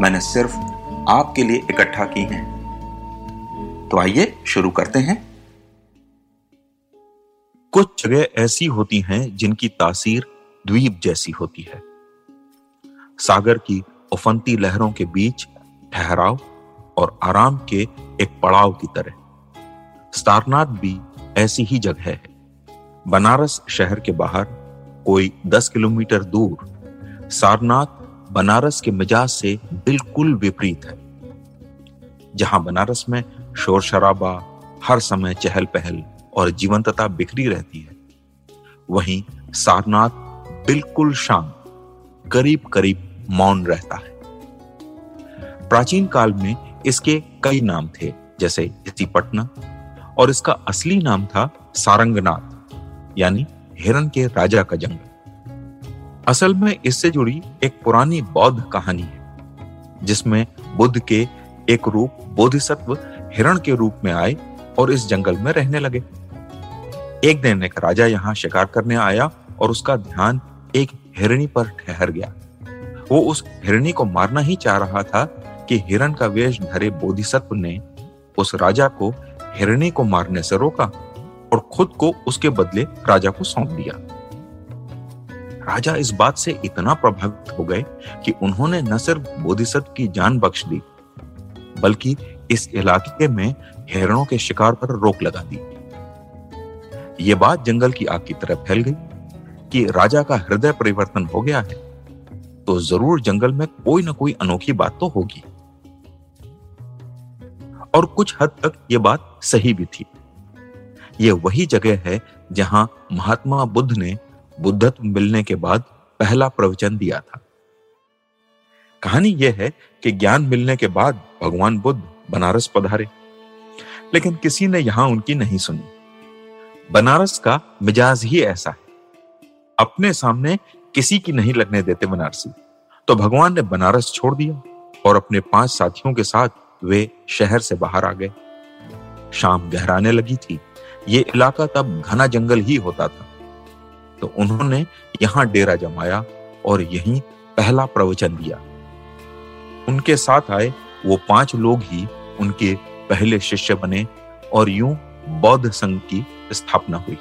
मैंने सिर्फ आपके लिए इकट्ठा की हैं। तो आइए शुरू करते हैं। कुछ जगह ऐसी होती हैं जिनकी तासीर द्वीप जैसी होती है। सागर की उफनती लहरों के बीच ठहराव और आराम के एक पड़ाव की तरह सारनाथ भी ऐसी ही जगह है। बनारस शहर के बाहर कोई 10 किलोमीटर दूर सारनाथ बनारस के मिजाज से बिल्कुल विपरीत है, जहां बनारस में शोर शराबा, हर समय चहल पहल और जीवंतता बिखरी रहती है, वहीं सारनाथ बिल्कुल शांत, करीब करीब मौन रहता है। प्राचीन काल में इसके कई नाम थे, जैसे इसी पटना, और इसका असली नाम था सारंगनाथ, यानी हिरण के राजा का जंगल। असल में इससे जुड़ी एक पुरानी बौद्ध कहानी है, जिसमें बुद्ध के एक रूप बोधिसत्व हिरण के रूप में आए और इस जंगल में रहने लगे। एक दिन एक राजा यहाँ शिकार करने आया और उसका ध्यान एक हिरणी पर ठहर गया। वो उस हिरणी को मारना ही चाह रहा था कि हिरण का वेश धरे बोधिसत्व ने उस राजा को हिरणी को मारने से रोका और खुद को उसके बदले राजा को सौंप दिया। राजा इस बात से इतना प्रभावित हो गए कि उन्होंने न सिर्फ बोधिसत्व की जान बख्श दी, बल्कि इस इलाके में हिरणों के शिकार पर रोक लगा दी। ये बात जंगल की आग की तरह फैल गई कि राजा का हृदय परिवर्तन हो गया है, तो जरूर जंगल में कोई ना कोई अनोखी बात तो होगी। और कुछ हद तक ये बात सही भी थी। ये वही जगह है जहां महात्मा बुद्ध ने बुद्धत्व मिलने के बाद पहला प्रवचन दिया था। कहानी यह है कि ज्ञान मिलने के बाद भगवान बुद्ध बनारस पधारे, लेकिन किसी ने यहां उनकी नहीं सुनी। बनारस का मिजाज ही ऐसा है, अपने सामने किसी की नहीं लगने देते बनारसी। तो भगवान ने बनारस छोड़ दिया और अपने 5 साथियों के साथ वे शहर से बाहर आ गए। शाम गहराने लगी थी। ये इलाका तब घना जंगल ही होता था, तो उन्होंने यहाँ डेरा जमाया और यहीं पहला प्रवचन दिया। उनके साथ आए वो 5 लोग ही उनके पहले शिष्य बने और यूं बौद्ध संघ की स्थापना हुई।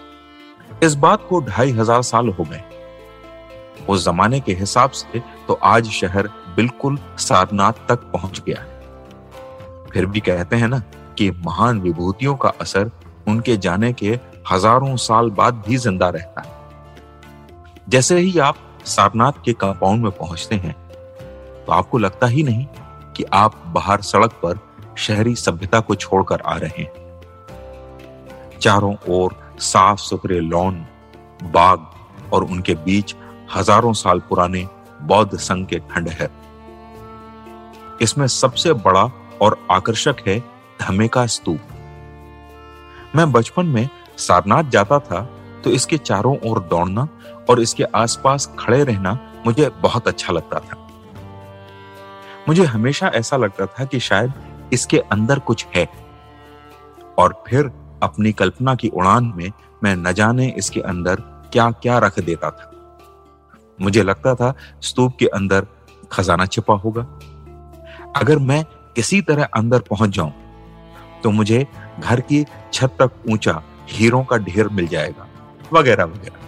इस बात को 2500 साल हो गए। उस जमाने के हिसाब से तो आज शहर बिल्कुल सारनाथ तक पहुंच गया है। फिर भी कहते हैं ना कि महान विभूतियों का असर उनके जाने के हजारों साल बाद भी जिंदा रहता है। जैसे ही आप सारनाथ के कंपाउंड में पहुंचते हैं तो आपको लगता ही नहीं कि आप बाहर सड़क पर शहरी सभ्यता को छोड़कर आ रहे हैं। चारों ओर साफ सुथरे लॉन, बाग और उनके बीच हजारों साल पुराने बौद्ध संघ के खंडहर। इसमें सबसे बड़ा और आकर्षक है धमेका स्तूप। मैं बचपन में सारनाथ जाता था तो इसके चारों ओर दौड़ना और इसके आसपास खड़े रहना मुझे बहुत अच्छा लगता था। मुझे हमेशा ऐसा लगता था कि शायद इसके अंदर कुछ है, और फिर अपनी कल्पना की उड़ान में मैं न जाने इसके अंदर क्या क्या रख देता था। मुझे लगता था स्तूप के अंदर खजाना छिपा होगा। अगर मैं किसी तरह अंदर पहुंच जाऊं तो मुझे घर की छत तक ऊंचा हीरों का ढेर मिल जाएगा, वगैरह वगैरह।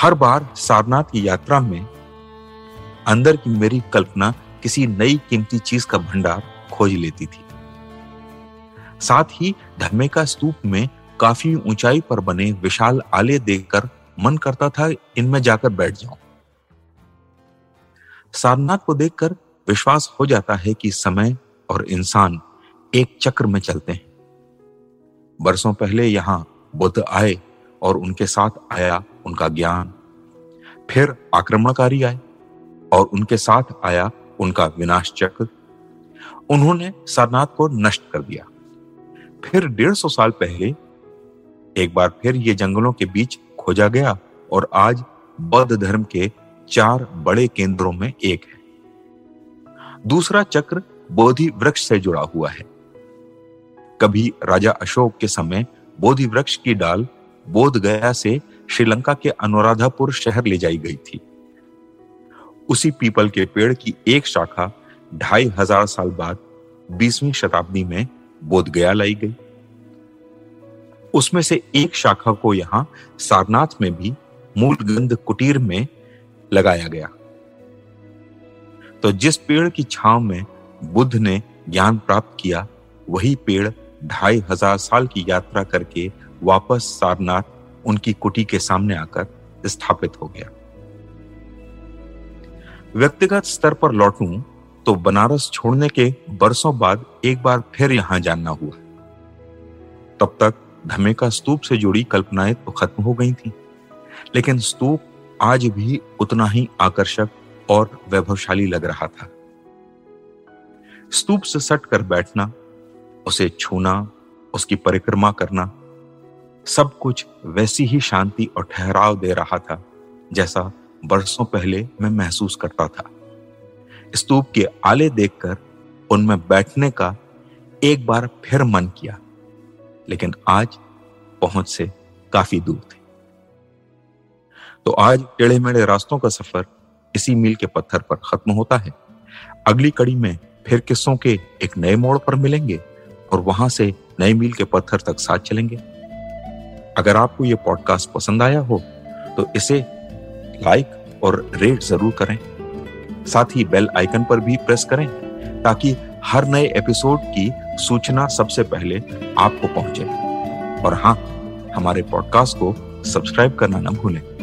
हर बार सारनाथ की यात्रा में अंदर की मेरी कल्पना किसी नई कीमती चीज का भंडार खोज लेती थी। साथ ही धमेका स्तूप में काफी ऊंचाई पर बने विशाल आले देखकर मन करता था इनमें जाकर बैठ जाऊं। सारनाथ को देखकर विश्वास हो जाता है कि समय और इंसान एक चक्र में चलते हैं। बरसों पहले यहां बुद्ध आए और उनके साथ आया उनका ज्ञान, फिर आक्रमणकारी आए और उनके साथ आया उनका विनाश चक्र। उन्होंने सारनाथ को नष्ट कर दिया। फिर 150 साल पहले एक बार फिर ये जंगलों के बीच खोजा गया और आज बौद्ध धर्म के 4 बड़े केंद्रों में एक है। दूसरा चक्र बोधि वृक्ष से जुड़ा हुआ है। कभी राजा अशोक के समय बोधि वृक्ष की डाल बोधगया से श्रीलंका के अनुराधापुर शहर ले जाई गई थी। उसी पीपल के पेड़ की एक शाखा 2500 साल बाद 20वीं शताब्दी में बोधगया लाई गई। उसमें से एक शाखा को यहाँ सारनाथ में भी मूलगंध कुटीर में लगाया गया। तो जिस पेड़ की छांव में बुद्ध ने ज्ञान प्राप्त किया, वही पेड़ 2500 साल की यात्रा करके वापस सारनाथ उनकी कुटी के सामने आकर स्थापित हो गया। व्यक्तिगत स्तर पर लौटूं तो बनारस छोड़ने के बरसों बाद एक बार फिर यहां जानना हुआ। तब तक धमेका स्तूप से जुड़ी कल्पनाएं तो खत्म हो गई थी, लेकिन स्तूप आज भी उतना ही आकर्षक और वैभवशाली लग रहा था। स्तूप से सटकर बैठना, उसे छूना, उसकी परिक्रमा करना, सब कुछ वैसी ही शांति और ठहराव दे रहा था जैसा बरसों पहले मैं महसूस करता था। स्तूप के आले देखकर उनमें बैठने का एक बार फिर मन किया, लेकिन आज पहुंच से काफी दूर थे। तो आज टेढ़े मेढ़े रास्तों का सफर इसी मील के पत्थर पर खत्म होता है। अगली कड़ी में फिर किस्सों के एक नए मोड़ पर मिलेंगे और वहां से नए मील के पत्थर तक साथ चलेंगे। अगर आपको ये पॉडकास्ट पसंद आया हो तो इसे लाइक और रेट जरूर करें। साथ ही बेल आइकन पर भी प्रेस करें ताकि हर नए एपिसोड की सूचना सबसे पहले आपको पहुंचे। और हाँ, हमारे पॉडकास्ट को सब्सक्राइब करना न भूलें।